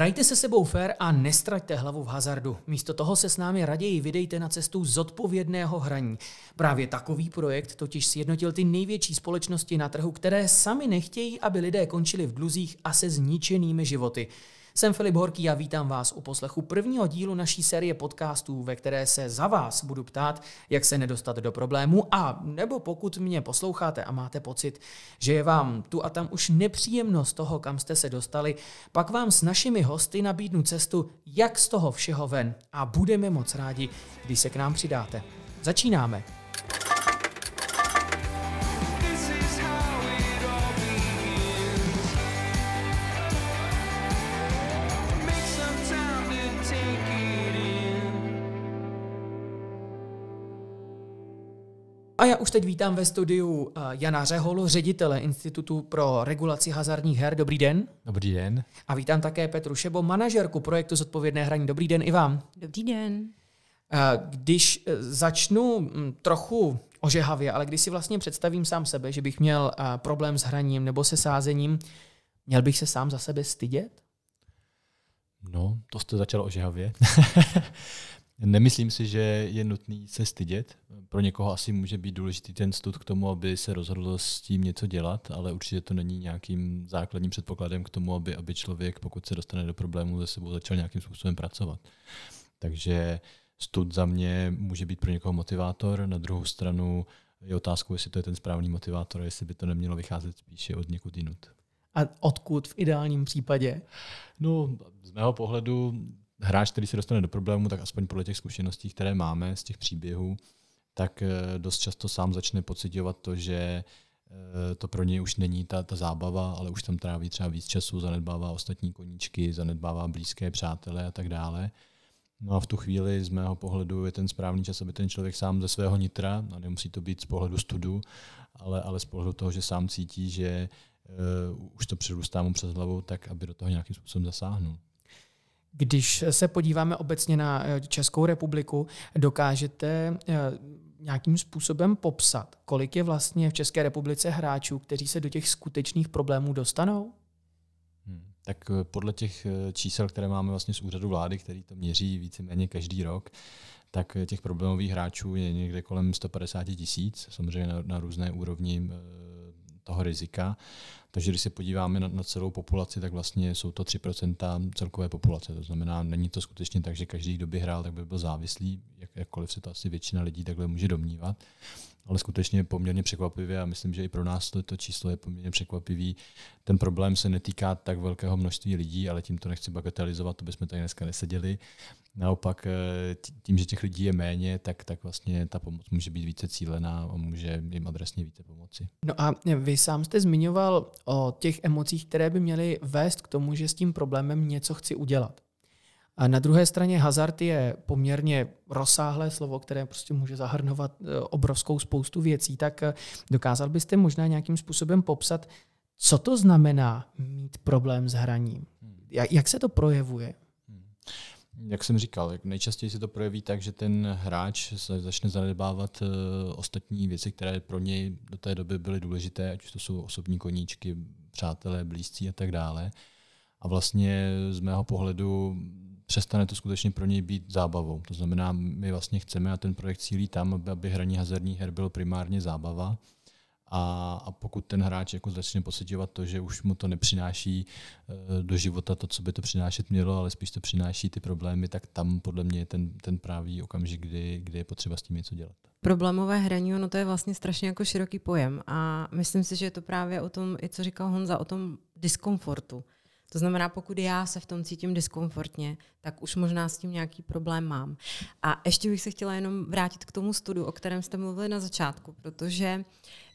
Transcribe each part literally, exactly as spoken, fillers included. Hrajte se sebou fér a nestraťte hlavu v hazardu. Místo toho se s námi raději vydejte na cestu zodpovědného hraní. Právě takový projekt totiž sjednotil ty největší společnosti na trhu, které sami nechtějí, aby lidé končili v dluzích a se zničenými životy. Jsem Filip Horký a vítám vás u poslechu prvního dílu naší série podcastů, ve které se za vás budu ptát, jak se nedostat do problému, a nebo pokud mě posloucháte a máte pocit, že je vám tu a tam už nepříjemno z toho, kam jste se dostali, pak vám s našimi hosty nabídnu cestu, jak z toho všeho ven, a budeme moc rádi, když se k nám přidáte. Začínáme! A já už teď vítám ve studiu Jana Řeholu, ředitele Institutu pro regulaci hazardních her. Dobrý den. Dobrý den. A vítám také Petru Šebo, manažerku projektu Zodpovědné hraní. Dobrý den i vám. Dobrý den. Když začnu trochu ožehavě, ale když si vlastně představím sám sebe, že bych měl problém s hraním nebo se sázením, měl bych se sám za sebe stydět? No, to jste začal ožehavě. Nemyslím si, že je nutný se stydět. Pro někoho asi může být důležitý ten stud k tomu, aby se rozhodl s tím něco dělat, ale určitě to není nějakým základním předpokladem k tomu, aby, aby člověk, pokud se dostane do problému, se sebou začal nějakým způsobem pracovat. Takže stud za mě může být pro někoho motivátor. Na druhou stranu je otázkou, jestli to je ten správný motivátor, jestli by to nemělo vycházet spíše od někud jinut. A odkud v ideálním případě? No, z mého pohledu hráč, který se dostane do problému, tak aspoň podle těch zkušeností, které máme z těch příběhů, tak dost často sám začne pociťovat to, že to pro něj už není ta, ta zábava, ale už tam tráví třeba víc času, zanedbává ostatní koníčky, zanedbává blízké přátele a tak dále. No a v tu chvíli z mého pohledu je ten správný čas, aby ten člověk sám ze svého nitra, a nemusí to být z pohledu studu, ale, ale z pohledu toho, že sám cítí, že uh, už to přerůstá mu přes hlavou, tak aby do toho nějakým způsobem zasáhnul. Když se podíváme obecně na Českou republiku, dokážete nějakým způsobem popsat, kolik je vlastně v České republice hráčů, kteří se do těch skutečných problémů dostanou? Hmm, tak podle těch čísel, které máme vlastně z úřadu vlády, který to měří víceméně každý rok, tak těch problémových hráčů je někde kolem sto padesát tisíc, samozřejmě na, na různé úrovni toho rizika. Takže když se podíváme na, na celou populaci, tak vlastně jsou to tři procenta celkové populace. To znamená, není to skutečně tak, že každý, kdo by hrál, tak by byl závislý, jak, jakkoliv se to asi většina lidí takhle může domnívat. Ale skutečně poměrně překvapivě, a myslím, že i pro nás to, to číslo je poměrně překvapivý, ten problém se netýká tak velkého množství lidí, ale tím to nechci bagatelizovat, to bychom tady dneska neseděli. Naopak tím, že těch lidí je méně, tak, tak vlastně ta pomoc může být více cílená a může jim adresně více pomoci. No a vy sám jste zmiňoval o těch emocích, které by měly vést k tomu, že s tím problémem něco chci udělat. A na druhé straně hazard je poměrně rozsáhlé slovo, které prostě může zahrnovat obrovskou spoustu věcí, tak dokázal byste možná nějakým způsobem popsat, co to znamená mít problém s hraním? Jak se to projevuje? Jak jsem říkal, nejčastěji se to projeví tak, že ten hráč začne zanedbávat ostatní věci, které pro něj do té doby byly důležité, ať už to jsou osobní koníčky, přátelé, blízcí a tak dále. A vlastně z mého pohledu přestane to skutečně pro něj být zábavou. To znamená, my vlastně chceme, a ten projekt cílí tam, aby hraní hazardních her bylo primárně zábava. A, a pokud ten hráč jako začne pociťovat to, že už mu to nepřináší do života to, co by to přinášet mělo, ale spíš to přináší ty problémy, tak tam podle mě je ten, ten právý okamžik, kdy, kdy je potřeba s tím něco dělat. Problémové hraní, no to je vlastně strašně jako široký pojem. A myslím si, že je to právě o tom, i co říkal Honza, o tom diskomfortu. To znamená, pokud já se v tom cítím diskomfortně, tak už možná s tím nějaký problém mám. A ještě bych se chtěla jenom vrátit k tomu studu, o kterém jste mluvili na začátku, protože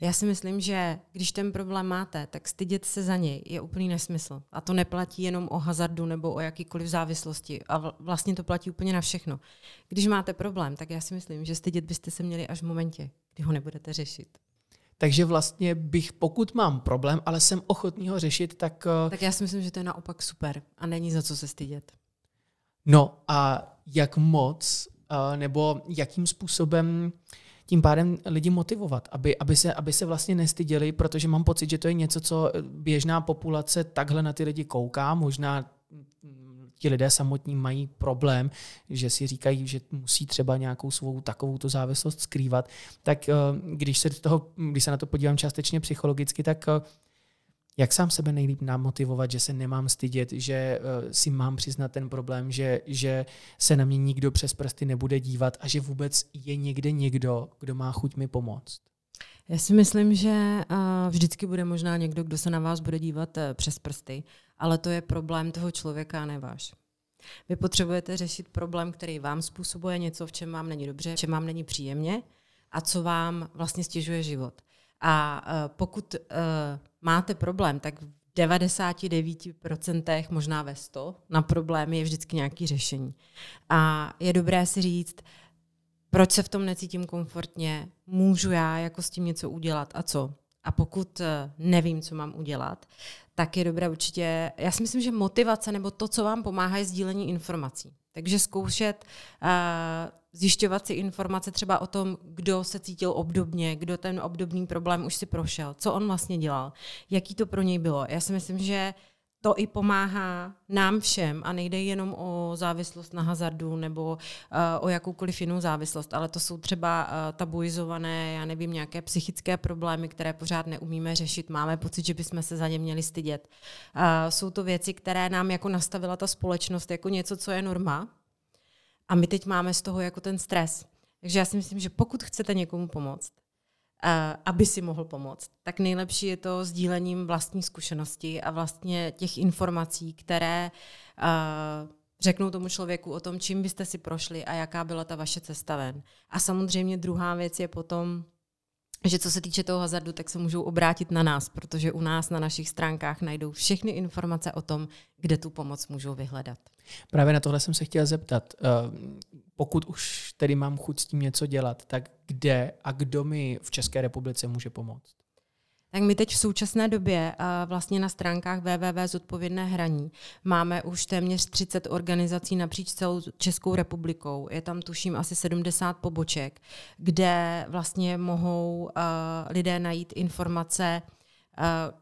já si myslím, že když ten problém máte, tak stydět se za něj je úplný nesmysl. A to neplatí jenom o hazardu nebo o jakýkoliv závislosti. A vlastně to platí úplně na všechno. Když máte problém, tak já si myslím, že stydět byste se měli až v momentě, kdy ho nebudete řešit. Takže vlastně bych, pokud mám problém, ale jsem ochotný ho řešit, tak... Tak já si myslím, že to je naopak super a není za co se stydět. No a jak moc, nebo jakým způsobem tím pádem lidi motivovat, aby, aby, se, aby se vlastně nestyděli, protože mám pocit, že to je něco, co běžná populace takhle na ty lidi kouká, možná ti lidé samotní mají problém, že si říkají, že musí třeba nějakou svou takovou tu závislost skrývat, tak když se, do toho, když se na to podívám částečně psychologicky, tak jak sám sebe nejlíp namotivovat, že se nemám stydět, že si mám přiznat ten problém, že, že se na mě nikdo přes prsty nebude dívat a že vůbec je někde někdo, kdo má chuť mi pomoct. Já si myslím, že vždycky bude možná někdo, kdo se na vás bude dívat přes prsty, ale to je problém toho člověka, ne váš. Vy potřebujete řešit problém, který vám způsobuje něco, v čem vám není dobře, v čem vám není příjemně a co vám vlastně stěžuje život. A pokud máte problém, tak v devadesát devět procent, možná ve sto procent, na problémy je vždycky nějaké řešení. A je dobré si říct, proč se v tom necítím komfortně, můžu já jako s tím něco udělat a co? A pokud nevím, co mám udělat, tak je dobré určitě, já si myslím, že motivace nebo to, co vám pomáhá, je sdílení informací. Takže zkoušet uh, zjišťovat si informace třeba o tom, kdo se cítil obdobně, kdo ten obdobný problém už si prošel, co on vlastně dělal, jaký to pro něj bylo. Já si myslím, že to i pomáhá nám všem a nejde jenom o závislost na hazardu nebo uh, o jakoukoliv jinou závislost, ale to jsou třeba uh, tabuizované, já nevím, nějaké psychické problémy, které pořád neumíme řešit, máme pocit, že bychom se za ně měli stydět. Uh, jsou to věci, které nám jako nastavila ta společnost jako něco, co je norma a my teď máme z toho jako ten stres. Takže já si myslím, že pokud chcete někomu pomoct, aby si mohl pomoct, tak nejlepší je to sdílením vlastní zkušenosti a vlastně těch informací, které uh, řeknou tomu člověku o tom, čím byste si prošli a jaká byla ta vaše cesta ven. A samozřejmě druhá věc je potom, že co se týče toho hazardu, tak se můžou obrátit na nás, protože u nás na našich stránkách najdou všechny informace o tom, kde tu pomoc můžou vyhledat. Právě na tohle jsem se chtěla zeptat. Pokud už tedy mám chuť s tím něco dělat, tak kde a kdo mi v České republice může pomoct? Tak my teď v současné době vlastně na stránkách www tečka zodpovědné hraní máme už téměř třicet organizací napříč celou Českou republikou. Je tam tuším asi sedmdesát poboček, kde vlastně mohou lidé najít informace,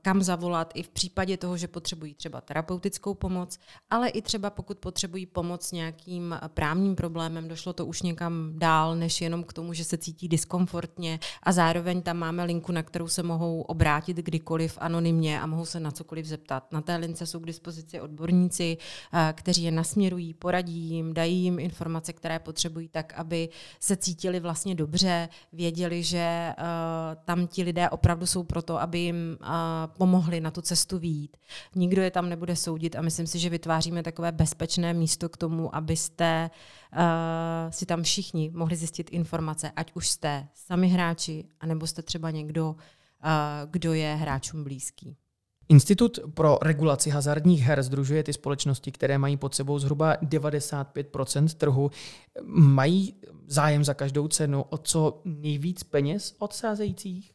kam zavolat i v případě toho, že potřebují třeba terapeutickou pomoc, ale i třeba pokud potřebují pomoc s nějakým právním problémem, došlo to už někam dál, než jenom k tomu, že se cítí diskomfortně a zároveň tam máme linku, na kterou se mohou obrátit kdykoliv anonymně a mohou se na cokoliv zeptat. Na té lince jsou k dispozici odborníci, kteří je nasměrují, poradí jim, dají jim informace, které potřebují tak, aby se cítili vlastně dobře, věděli, že tam ti lidé opravdu jsou proto, aby jim pomohli na tu cestu vyjít. Nikdo je tam nebude soudit a myslím si, že vytváříme takové bezpečné místo k tomu, abyste uh, si tam všichni mohli zjistit informace, ať už jste sami hráči, anebo jste třeba někdo, uh, kdo je hráčům blízký. Institut pro regulaci hazardních her sdružuje ty společnosti, které mají pod sebou zhruba devadesát pět procent trhu. Mají zájem za každou cenu o co nejvíc peněz od sázejících?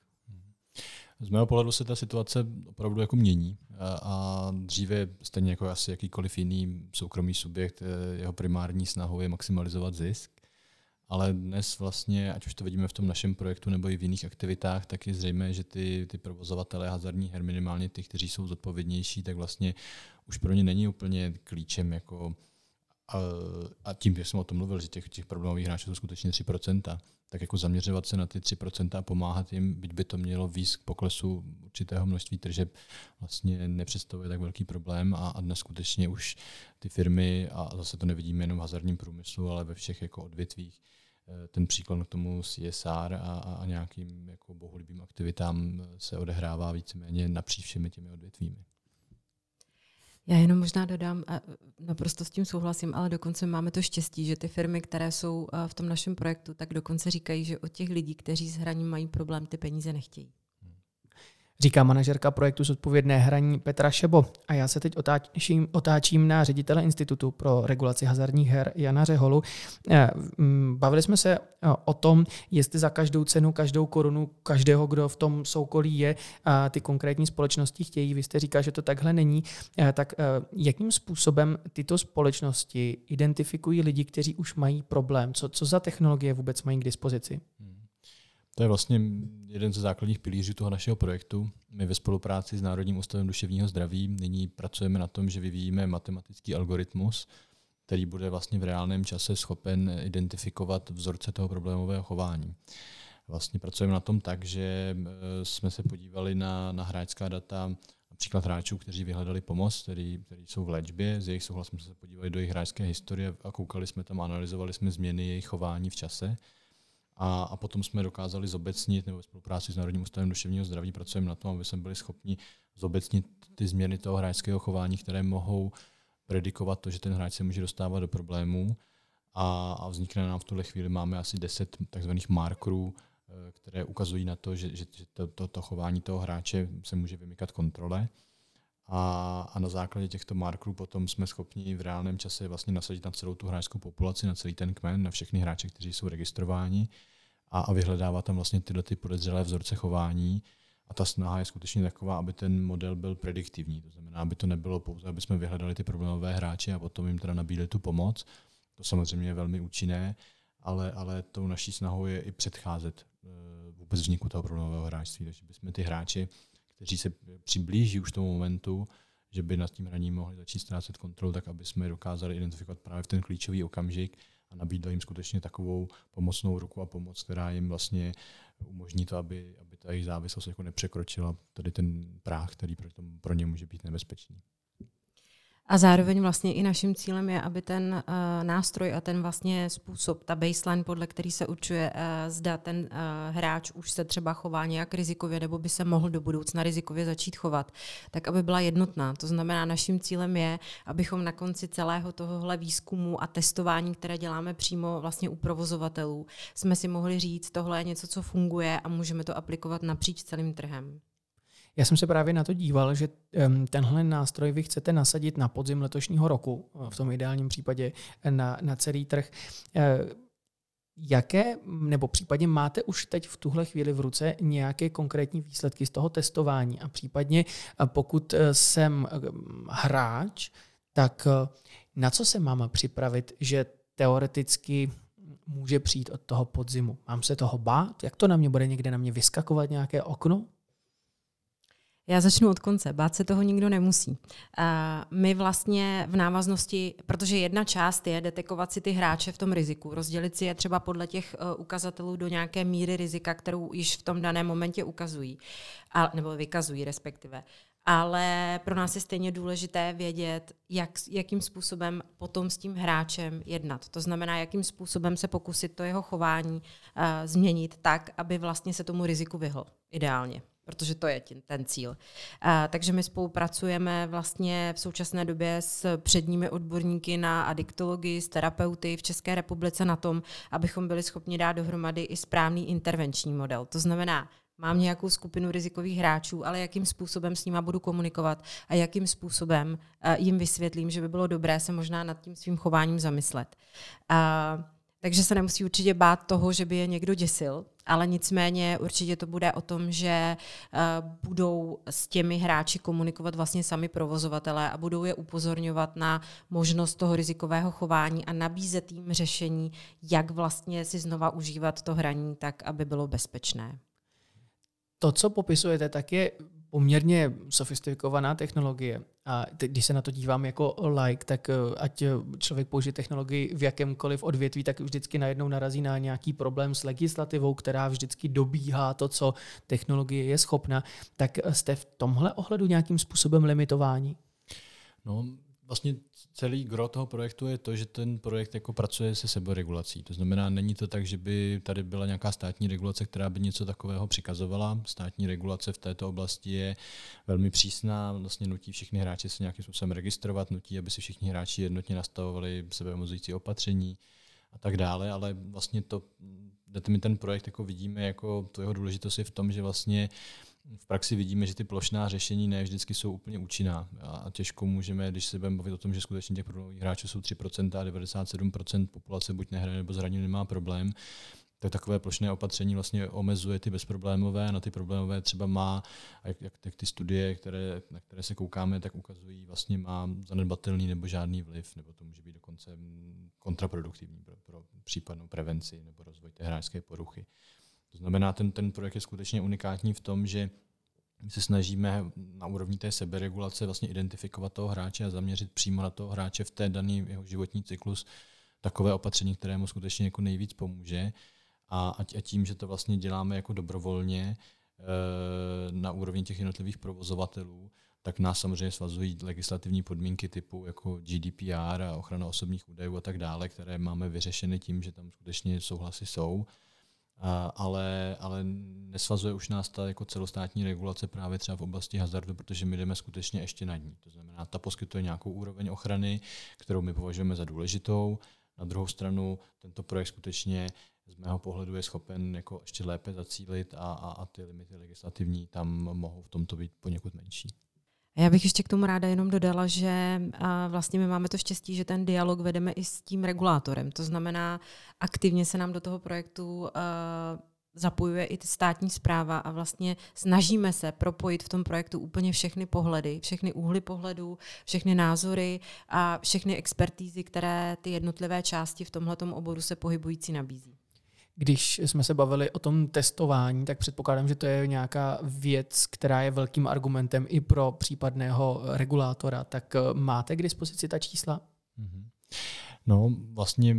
Z mého pohledu se ta situace opravdu jako mění a dříve stejně jako asi jakýkoliv jiný soukromý subjekt, jeho primární snahou je maximalizovat zisk, ale dnes vlastně, ať už to vidíme v tom našem projektu nebo i v jiných aktivitách, tak je zřejmé, že ty, ty provozovatelé hazardních her, minimálně ty, kteří jsou zodpovědnější, tak vlastně už pro ně není úplně klíčem jako a, a tím, jak jsem o tom mluvil, že těch, těch problémových hráčů jsou skutečně tři procenta, tak jako zaměřovat se na ty tři procenta a pomáhat jim, byť by to mělo víc k poklesu určitého množství tržeb, vlastně nepředstavuje tak velký problém a, a dnes skutečně už ty firmy, a zase to nevidíme jenom v hazardním průmyslu, ale ve všech jako odvětvích, ten příklon k tomu C S R a, a nějakým jako bohulibým aktivitám se odehrává víceméně napříč všemi těmi odvětvími. Já jenom možná dodám, naprosto s tím souhlasím, ale dokonce máme to štěstí, že ty firmy, které jsou v tom našem projektu, tak dokonce říkají, že od těch lidí, kteří s hraním mají problém, ty peníze nechtějí. Říká manažerka projektu Zodpovědné hraní Petra Šebo. A já se teď otáčím, otáčím na ředitele Institutu pro regulaci hazardních her Jana Řeholu. Bavili jsme se o tom, jestli za každou cenu, každou korunu, každého, kdo v tom soukolí je, a ty konkrétní společnosti chtějí. Vy jste říkal, že to takhle není. Tak jakým způsobem tyto společnosti identifikují lidi, kteří už mají problém? Co, co za technologie vůbec mají k dispozici? To je vlastně jeden ze základních pilířů toho našeho projektu. My ve spolupráci s Národním ústavem duševního zdraví nyní pracujeme na tom, že vyvíjíme matematický algoritmus, který bude vlastně v reálném čase schopen identifikovat vzorce toho problémového chování. Vlastně pracujeme na tom tak, že jsme se podívali na, na hráčská data například hráčů, kteří vyhledali pomoc, kteří jsou v léčbě. Z jejich souhlasu jsme se podívali do jejich hráčské historie a koukali jsme tam, analyzovali jsme změny jejich chování v čase. A, a potom jsme dokázali zobecnit, nebo ve spolupráci s Národním ústavem duševního zdraví pracujeme na tom, aby jsme byli schopni zobecnit ty změny toho hráčského chování, které mohou predikovat to, že ten hráč se může dostávat do problémů. A, a vznikne nám v tuhle chvíli, máme asi deset takzvaných markerů, které ukazují na to, že, že to, to, to chování toho hráče se může vymykat kontrole. A, a na základě těchto markerů potom jsme schopni v reálném čase vlastně nasadit na celou tu hráčskou populaci, na celý ten kmen, na všechny hráče, kteří jsou registrováni, a, a vyhledávat tam vlastně tyhle ty podezřelé vzorce chování. A ta snaha je skutečně taková, aby ten model byl prediktivní. To znamená, aby to nebylo pouze, aby jsme vyhledali ty problémové hráče a potom jim teda nabídli tu pomoc. To samozřejmě je velmi účinné, ale, ale tou naší snahou je i předcházet vůbec vzniku toho problémového hráčství. Takže bychom ty hráči, kteří se přiblíží už tomu momentu, že by nad tím hraním mohli začít ztrácet kontrolu, tak aby jsme je dokázali identifikovat právě v ten klíčový okamžik a nabídli jim skutečně takovou pomocnou ruku a pomoc, která jim vlastně umožní to, aby, aby ta jejich závislost jako nepřekročila tady ten práh, který pro, tom, pro ně může být nebezpečný. A zároveň vlastně i naším cílem je, aby ten uh, nástroj a ten vlastně způsob, ta baseline, podle který se určuje, uh, zda ten uh, hráč už se třeba chová nějak rizikově nebo by se mohl do budoucna rizikově začít chovat, tak aby byla jednotná. To znamená, naším cílem je, abychom na konci celého tohohle výzkumu a testování, které děláme přímo vlastně u provozovatelů, jsme si mohli říct, tohle je něco, co funguje a můžeme to aplikovat napříč celým trhem. Já jsem se právě na to díval, že tenhle nástroj vy chcete nasadit na podzim letošního roku, v tom ideálním případě na, na celý trh. Jaké, nebo případně máte už teď v tuhle chvíli v ruce nějaké konkrétní výsledky z toho testování? A případně pokud jsem hráč, tak na co se mám připravit, že teoreticky může přijít od toho podzimu? Mám se toho bát? Jak to na mě bude někde na mě vyskakovat nějaké okno? Já začnu od konce. Bát se toho nikdo nemusí. My vlastně v návaznosti, protože jedna část je detekovat si ty hráče v tom riziku, rozdělit si je třeba podle těch ukazatelů do nějaké míry rizika, kterou již v tom daném momentě ukazují, nebo vykazují respektive. Ale pro nás je stejně důležité vědět, jak, jakým způsobem potom s tím hráčem jednat. To znamená, jakým způsobem se pokusit to jeho chování uh, změnit tak, aby vlastně se tomu riziku vyhnul ideálně. Protože to je ten, ten cíl. A, takže my spolupracujeme vlastně v současné době s předními odborníky na adiktologii, s terapeuty v České republice na tom, abychom byli schopni dát dohromady i správný intervenční model. To znamená, mám nějakou skupinu rizikových hráčů, ale jakým způsobem s nima budu komunikovat a jakým způsobem a, jim vysvětlím, že by bylo dobré se možná nad tím svým chováním zamyslet. A, takže se nemusí určitě bát toho, že by je někdo děsil, ale nicméně určitě to bude o tom, že uh, budou s těmi hráči komunikovat vlastně sami provozovatelé a budou je upozorňovat na možnost toho rizikového chování a nabízet jim řešení, jak vlastně si znova užívat to hraní tak, aby bylo bezpečné. To, co popisujete, tak je poměrně sofistikovaná technologie. A když se na to dívám jako like, tak ať člověk použije technologii v jakémkoliv odvětví, tak vždycky najednou narazí na nějaký problém s legislativou, která vždycky dobíhá to, co technologie je schopna. Tak jste v tomhle ohledu nějakým způsobem limitování? No, vlastně celý gro toho projektu je to, že ten projekt jako pracuje se seberegulací. To znamená, není to tak, že by tady byla nějaká státní regulace, která by něco takového přikazovala. Státní regulace v této oblasti je velmi přísná, vlastně nutí všechny hráče se nějakým způsobem registrovat, nutí, aby si všichni hráči jednotně nastavovali sebeomezující opatření a tak dále, ale vlastně to, my ten projekt jako vidíme, jako to jeho důležitost je v tom, že vlastně v praxi vidíme, že ty plošná řešení ne vždycky jsou úplně účinná a těžko můžeme, když se budeme bavit o tom, že skutečně těch problémových hráčů jsou tři procenta a devadesát sedm procent populace buď nehraje nebo s hraním nemá problém, tak takové plošné opatření vlastně omezuje ty bezproblémové a na ty problémové třeba má, a jak, jak ty studie, které, na které se koukáme, tak ukazují, vlastně má zanedbatelný nebo žádný vliv, nebo to může být dokonce kontraproduktivní pro, pro případnou prevenci nebo rozvoj té hráčské poruchy. To znamená, ten, ten projekt je skutečně unikátní v tom, že my se snažíme na úrovni té seberegulace vlastně identifikovat toho hráče a zaměřit přímo na toho hráče v té daný jeho životní cyklus takové opatření, které mu skutečně jako nejvíc pomůže. A, a tím, že to vlastně děláme jako dobrovolně na úrovni těch jednotlivých provozovatelů, tak nás samozřejmě svazují legislativní podmínky typu jako G D P R a ochrana osobních údajů a tak dále, které máme vyřešeny tím, že tam skutečně souhlasy jsou. Ale, ale nesvazuje už nás ta jako celostátní regulace právě třeba v oblasti hazardu, protože my jdeme skutečně ještě nad ní. To znamená, ta poskytuje nějakou úroveň ochrany, kterou my považujeme za důležitou. Na druhou stranu tento projekt skutečně z mého pohledu je schopen jako ještě lépe zacílit a, a, a ty limity legislativní tam mohou v tomto být poněkud menší. Já bych ještě k tomu ráda jenom dodala, že vlastně my máme to štěstí, že ten dialog vedeme i s tím regulátorem. To znamená, aktivně se nám do toho projektu zapojuje i státní správa a vlastně snažíme se propojit v tom projektu úplně všechny pohledy, všechny úhly pohledu, všechny názory a všechny expertízy, které ty jednotlivé části v tomhletom oboru se pohybující nabízí. Když jsme se bavili o tom testování, tak předpokládám, že to je nějaká věc, která je velkým argumentem i pro případného regulátora. Tak máte k dispozici ta čísla? No, vlastně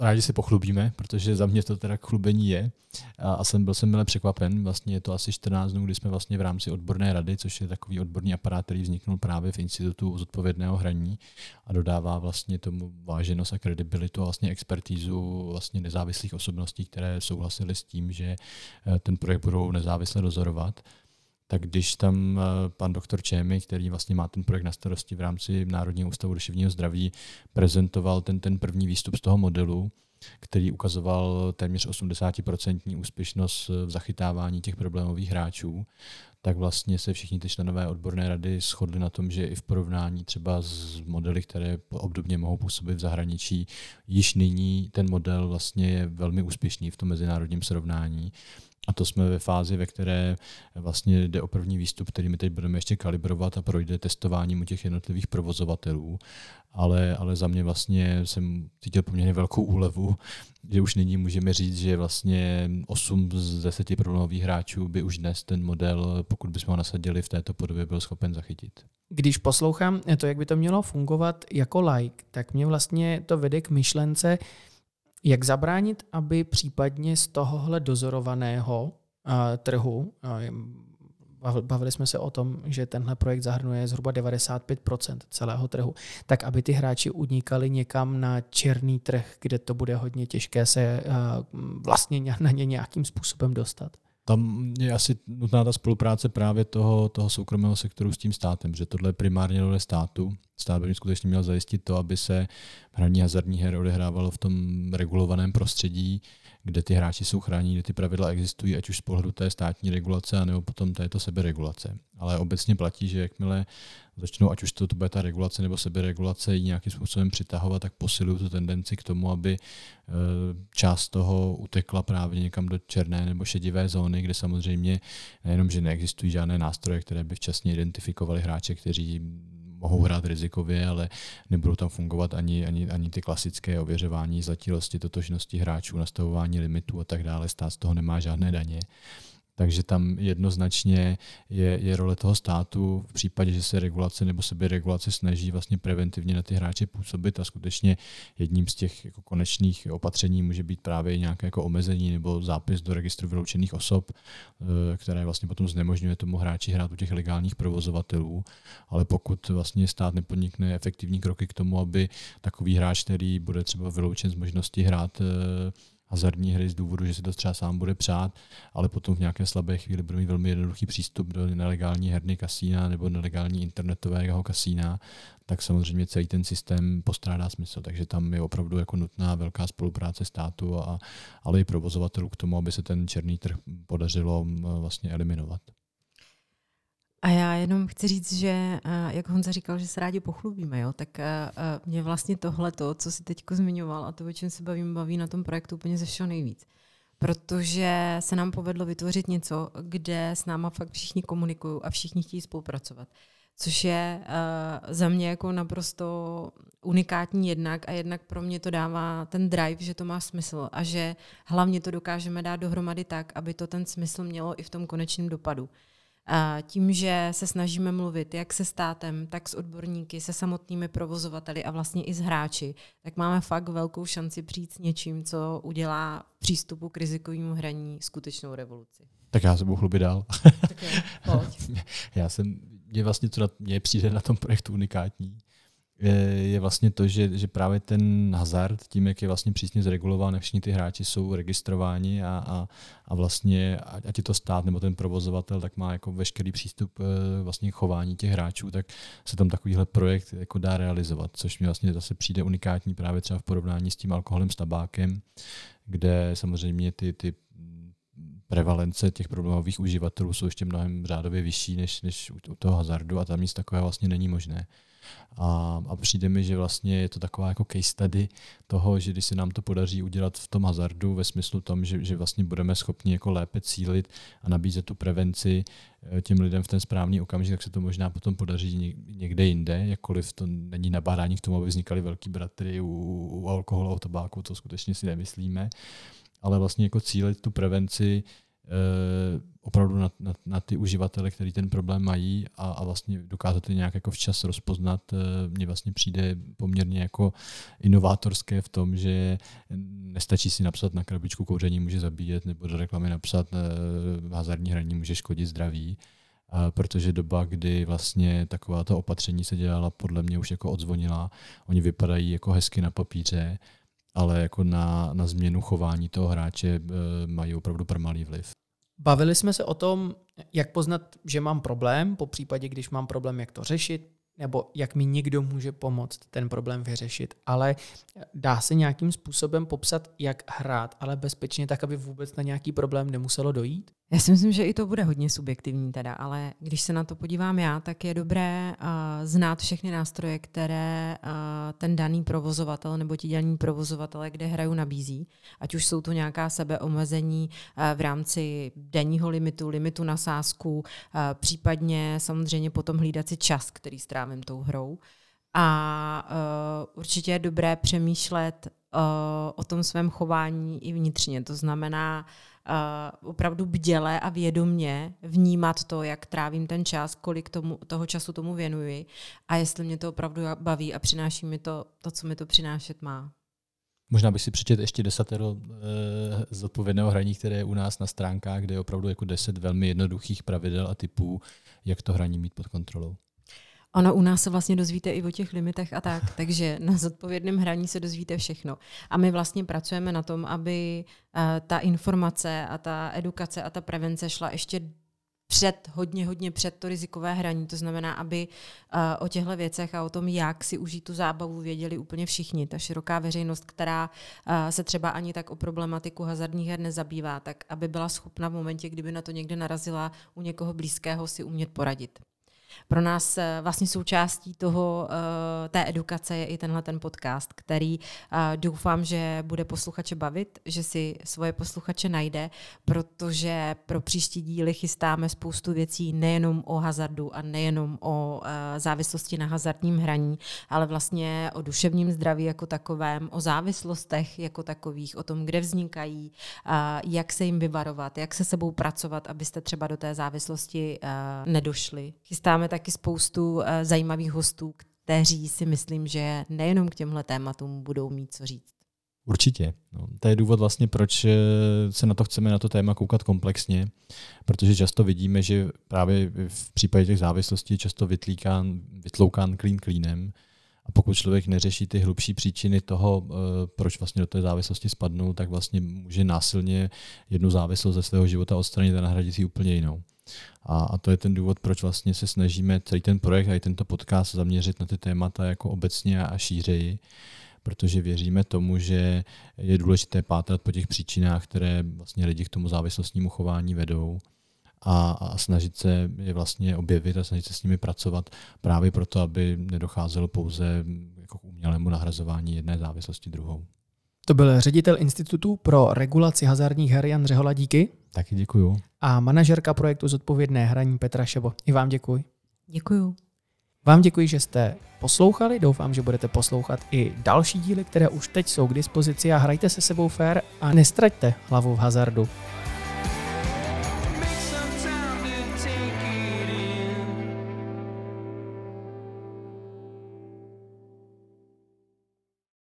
rádi se pochlubíme, protože za mě to teda chlubení je. A jsem byl jsem mile překvapen. Vlastně je to asi čtrnáct dnů, kdy jsme vlastně v rámci odborné rady, což je takový odborný aparát, který vzniknul právě v Institutu zodpovědného hraní a dodává vlastně tomu váženost a kredibilitu a vlastně expertízu vlastně nezávislých osobností, které souhlasily s tím, že ten projekt budou nezávisle dozorovat. Tak když tam pan doktor Čémy, který vlastně má ten projekt na starosti v rámci Národního ústavu duševního zdraví, prezentoval ten, ten první výstup z toho modelu, který ukazoval téměř osmdesát procent úspěšnost v zachytávání těch problémových hráčů, tak vlastně se všichni ty členové odborné rady shodli na tom, že i v porovnání třeba s modely, které obdobně mohou působit v zahraničí, již nyní ten model vlastně je velmi úspěšný v tom mezinárodním srovnání. A to jsme ve fázi, ve které vlastně jde o první výstup, který my teď budeme ještě kalibrovat a projde testováním u těch jednotlivých provozovatelů. Ale, ale za mě vlastně jsem cítil poměrně velkou úlevu, že už nyní můžeme říct, že vlastně osm z deseti problémových hráčů by už dnes ten model, pokud bychom ho nasadili v této podobě, byl schopen zachytit. Když poslouchám to, jak by to mělo fungovat jako like, tak mě vlastně to vede k myšlence, jak zabránit, aby případně z tohohle dozorovaného uh, trhu, uh, bavili jsme se o tom, že tenhle projekt zahrnuje zhruba devadesát pět procent celého trhu, tak aby ty hráči unikali někam na černý trh, kde to bude hodně těžké se uh, vlastně na ně nějakým způsobem dostat. Tam je asi nutná ta spolupráce právě toho, toho soukromého sektoru s tím státem, že tohle je primárně role státu. Stát by skutečně měl zajistit to, aby se hraní hazardních her odehrávalo v tom regulovaném prostředí, kde ty hráči jsou chráněni, kde ty pravidla existují, ať už z pohledu té státní regulace, anebo potom této seberegulace. Ale obecně platí, že jakmile začnou, ať už to, to bude ta regulace nebo seberegulace, ji nějakým způsobem přitahovat, tak posilují tu tendenci k tomu, aby část toho utekla právě někam do černé nebo šedivé zóny, kde samozřejmě nejenom, že neexistují žádné nástroje, které by včasně identifikovaly hráče, kteří mohou hrát rizikově, ale nebudou tam fungovat ani, ani, ani ty klasické ověřování zletilosti, totožnosti hráčů, nastavování limitů a tak dále. Stát z toho nemá žádné daně. Takže tam jednoznačně je, je role toho státu v případě, že se regulace nebo seberegulace snaží vlastně preventivně na ty hráče působit a skutečně jedním z těch jako konečných opatření může být právě nějaké jako omezení nebo zápis do registru vyloučených osob, které vlastně potom znemožňuje tomu hráči hrát u těch legálních provozovatelů. Ale pokud vlastně stát nepodnikne efektivní kroky k tomu, aby takový hráč, který bude třeba vyloučen z možnosti hrát hazardní hry z důvodu, že si to třeba sám bude přát, ale potom v nějaké slabé chvíli bude mít velmi jednoduchý přístup do nelegální herny kasína nebo nelegální internetového kasína, tak samozřejmě celý ten systém postrádá smysl. Takže tam je opravdu jako nutná velká spolupráce státu, a, ale i provozovatelů k tomu, aby se ten černý trh podařilo vlastně eliminovat. A já jenom chci říct, že jak Honza říkal, že se rádi pochlubíme, jo? Tak mě vlastně tohleto, co jsi teďko zmiňoval a to, o čem se bavím, baví na tom projektu úplně ze všeho nejvíc. Protože se nám povedlo vytvořit něco, kde s náma fakt všichni komunikují a všichni chtějí spolupracovat. což je uh, za mě jako naprosto unikátní jednak a jednak pro mě to dává ten drive, že to má smysl a že hlavně to dokážeme dát dohromady tak, aby to ten smysl mělo i v tom konečném dopadu. A tím, že se snažíme mluvit jak se státem, tak s odborníky, se samotnými provozovateli a vlastně i s hráči, tak máme fakt velkou šanci přijít s něčím, co udělá přístupu k rizikovému hraní skutečnou revoluci. Tak já se budu chlubit dál. Tak je, pojď. Já jsem, mě vlastně, co na, mě přijde na tom projektu unikátní, je, je vlastně to, že, že právě ten hazard, tím, jak je vlastně přísně zregulován, všichni ty hráči jsou registrováni a, a, a vlastně, ať je to stát nebo ten provozovatel, tak má jako veškerý přístup vlastně chování těch hráčů, tak se tam takovýhle projekt jako dá realizovat, což mi vlastně zase přijde unikátní právě třeba v porovnání s tím alkoholem, s tabákem, kde samozřejmě ty, ty prevalence těch problémových uživatelů jsou ještě mnohem řádově vyšší než, než u toho hazardu a tam nic takového vlastně není možné. A, a přijde mi, že vlastně je to taková jako case study toho, že když se nám to podaří udělat v tom hazardu ve smyslu tom, že, že vlastně budeme schopni jako lépe cílit a nabízet tu prevenci těm lidem v ten správný okamžik, tak se to možná potom podaří někde jinde, jakkoliv to není nabádání k tomu, aby vznikaly velký bratry u, u alkoholu a tabáku, to skutečně si nemyslíme, ale vlastně jako cílit tu prevenci Uh, opravdu na, na, na ty uživatele, který ten problém mají a, a vlastně dokázat je nějak jako včas rozpoznat, uh, mně vlastně přijde poměrně jako inovátorské v tom, že nestačí si napsat na krabičku kouření může zabíjet nebo do reklamy napsat uh, hazardní hraní může škodit zdraví, uh, protože doba, kdy vlastně takováto opatření se dělala, podle mě už jako odzvonila, oni vypadají jako hezky na papíře, ale jako na, na změnu chování toho hráče e, mají opravdu malý vliv. Bavili jsme se o tom, jak poznat, že mám problém, po případě, když mám problém, jak to řešit, nebo jak mi někdo může pomoct ten problém vyřešit. Ale dá se nějakým způsobem popsat, jak hrát, ale bezpečně tak, aby vůbec na nějaký problém nemuselo dojít? Já si myslím, že i to bude hodně subjektivní teda, ale když se na to podívám já, tak je dobré uh, znát všechny nástroje, které uh, ten daný provozovatel nebo ti daní provozovatele, kde hraju, nabízí. Ať už jsou to nějaká sebeomezení uh, v rámci denního limitu, limitu na sázku, uh, případně samozřejmě potom hlídat si čas, který strávím tou hrou. A uh, určitě je dobré přemýšlet uh, o tom svém chování i vnitřně. To znamená, Uh, opravdu bděle a vědomně vnímat to, jak trávím ten čas, kolik tomu, toho času tomu věnuji a jestli mě to opravdu baví a přináší mi to, to co mi to přinášet má. Možná bych si přečet ještě desatero eh, zodpovědného hraní, které je u nás na stránkách, kde je opravdu jako deset velmi jednoduchých pravidel a typů, jak to hraní mít pod kontrolou. Ono u nás se vlastně dozvíte i o těch limitech a tak, takže na zodpovědném hraní se dozvíte všechno. A my vlastně pracujeme na tom, aby ta informace a ta edukace a ta prevence šla ještě před, hodně, hodně před to rizikové hraní. To znamená, aby o těchto věcech a o tom, jak si užít tu zábavu, věděli úplně všichni. Ta široká veřejnost, která se třeba ani tak o problematiku hazardních her nezabývá, tak aby byla schopna v momentě, kdyby na to někde narazila u někoho blízkého, si umět poradit. Pro nás vlastně součástí toho, té edukace je i tenhle ten podcast, který doufám, že bude posluchače bavit, že si svoje posluchače najde, protože pro příští díly chystáme spoustu věcí nejenom o hazardu a nejenom o závislosti na hazardním hraní, ale vlastně o duševním zdraví jako takovém, o závislostech jako takových, o tom, kde vznikají, jak se jim vyvarovat, jak se sebou pracovat, abyste třeba do té závislosti nedošli. Chystáme taky spoustu zajímavých hostů, kteří si myslím, že nejenom k těmhle tématům budou mít co říct. Určitě. No, to je důvod vlastně, proč se na to chceme na to téma koukat komplexně, protože často vidíme, že právě v případě těch závislostí je často vytlíkán, vytloukán klín klínem. A pokud člověk neřeší ty hlubší příčiny toho, proč vlastně do té závislosti spadnou, tak vlastně může násilně jednu závislost ze svého života odstranit a nahradit ji úplně jinou. A to je ten důvod, proč vlastně se snažíme celý ten projekt a i tento podcast zaměřit na ty témata jako obecně a šířeji, protože věříme tomu, že je důležité pátrat po těch příčinách, které vlastně lidi k tomu závislostnímu chování vedou a, a snažit se je vlastně objevit a snažit se s nimi pracovat právě proto, aby nedocházelo pouze jako k umělému nahrazování jedné závislosti druhou. To byl ředitel Institutu pro regulaci hazardních her Jan Řehola, díky. Taky děkuju. A manažerka projektu Zodpovědné hraní Petra Šebo. I vám děkuji. Děkuju. Vám děkuji, že jste poslouchali, doufám, že budete poslouchat i další díly, které už teď jsou k dispozici a hrajte se sebou fér a nestraťte hlavu v hazardu.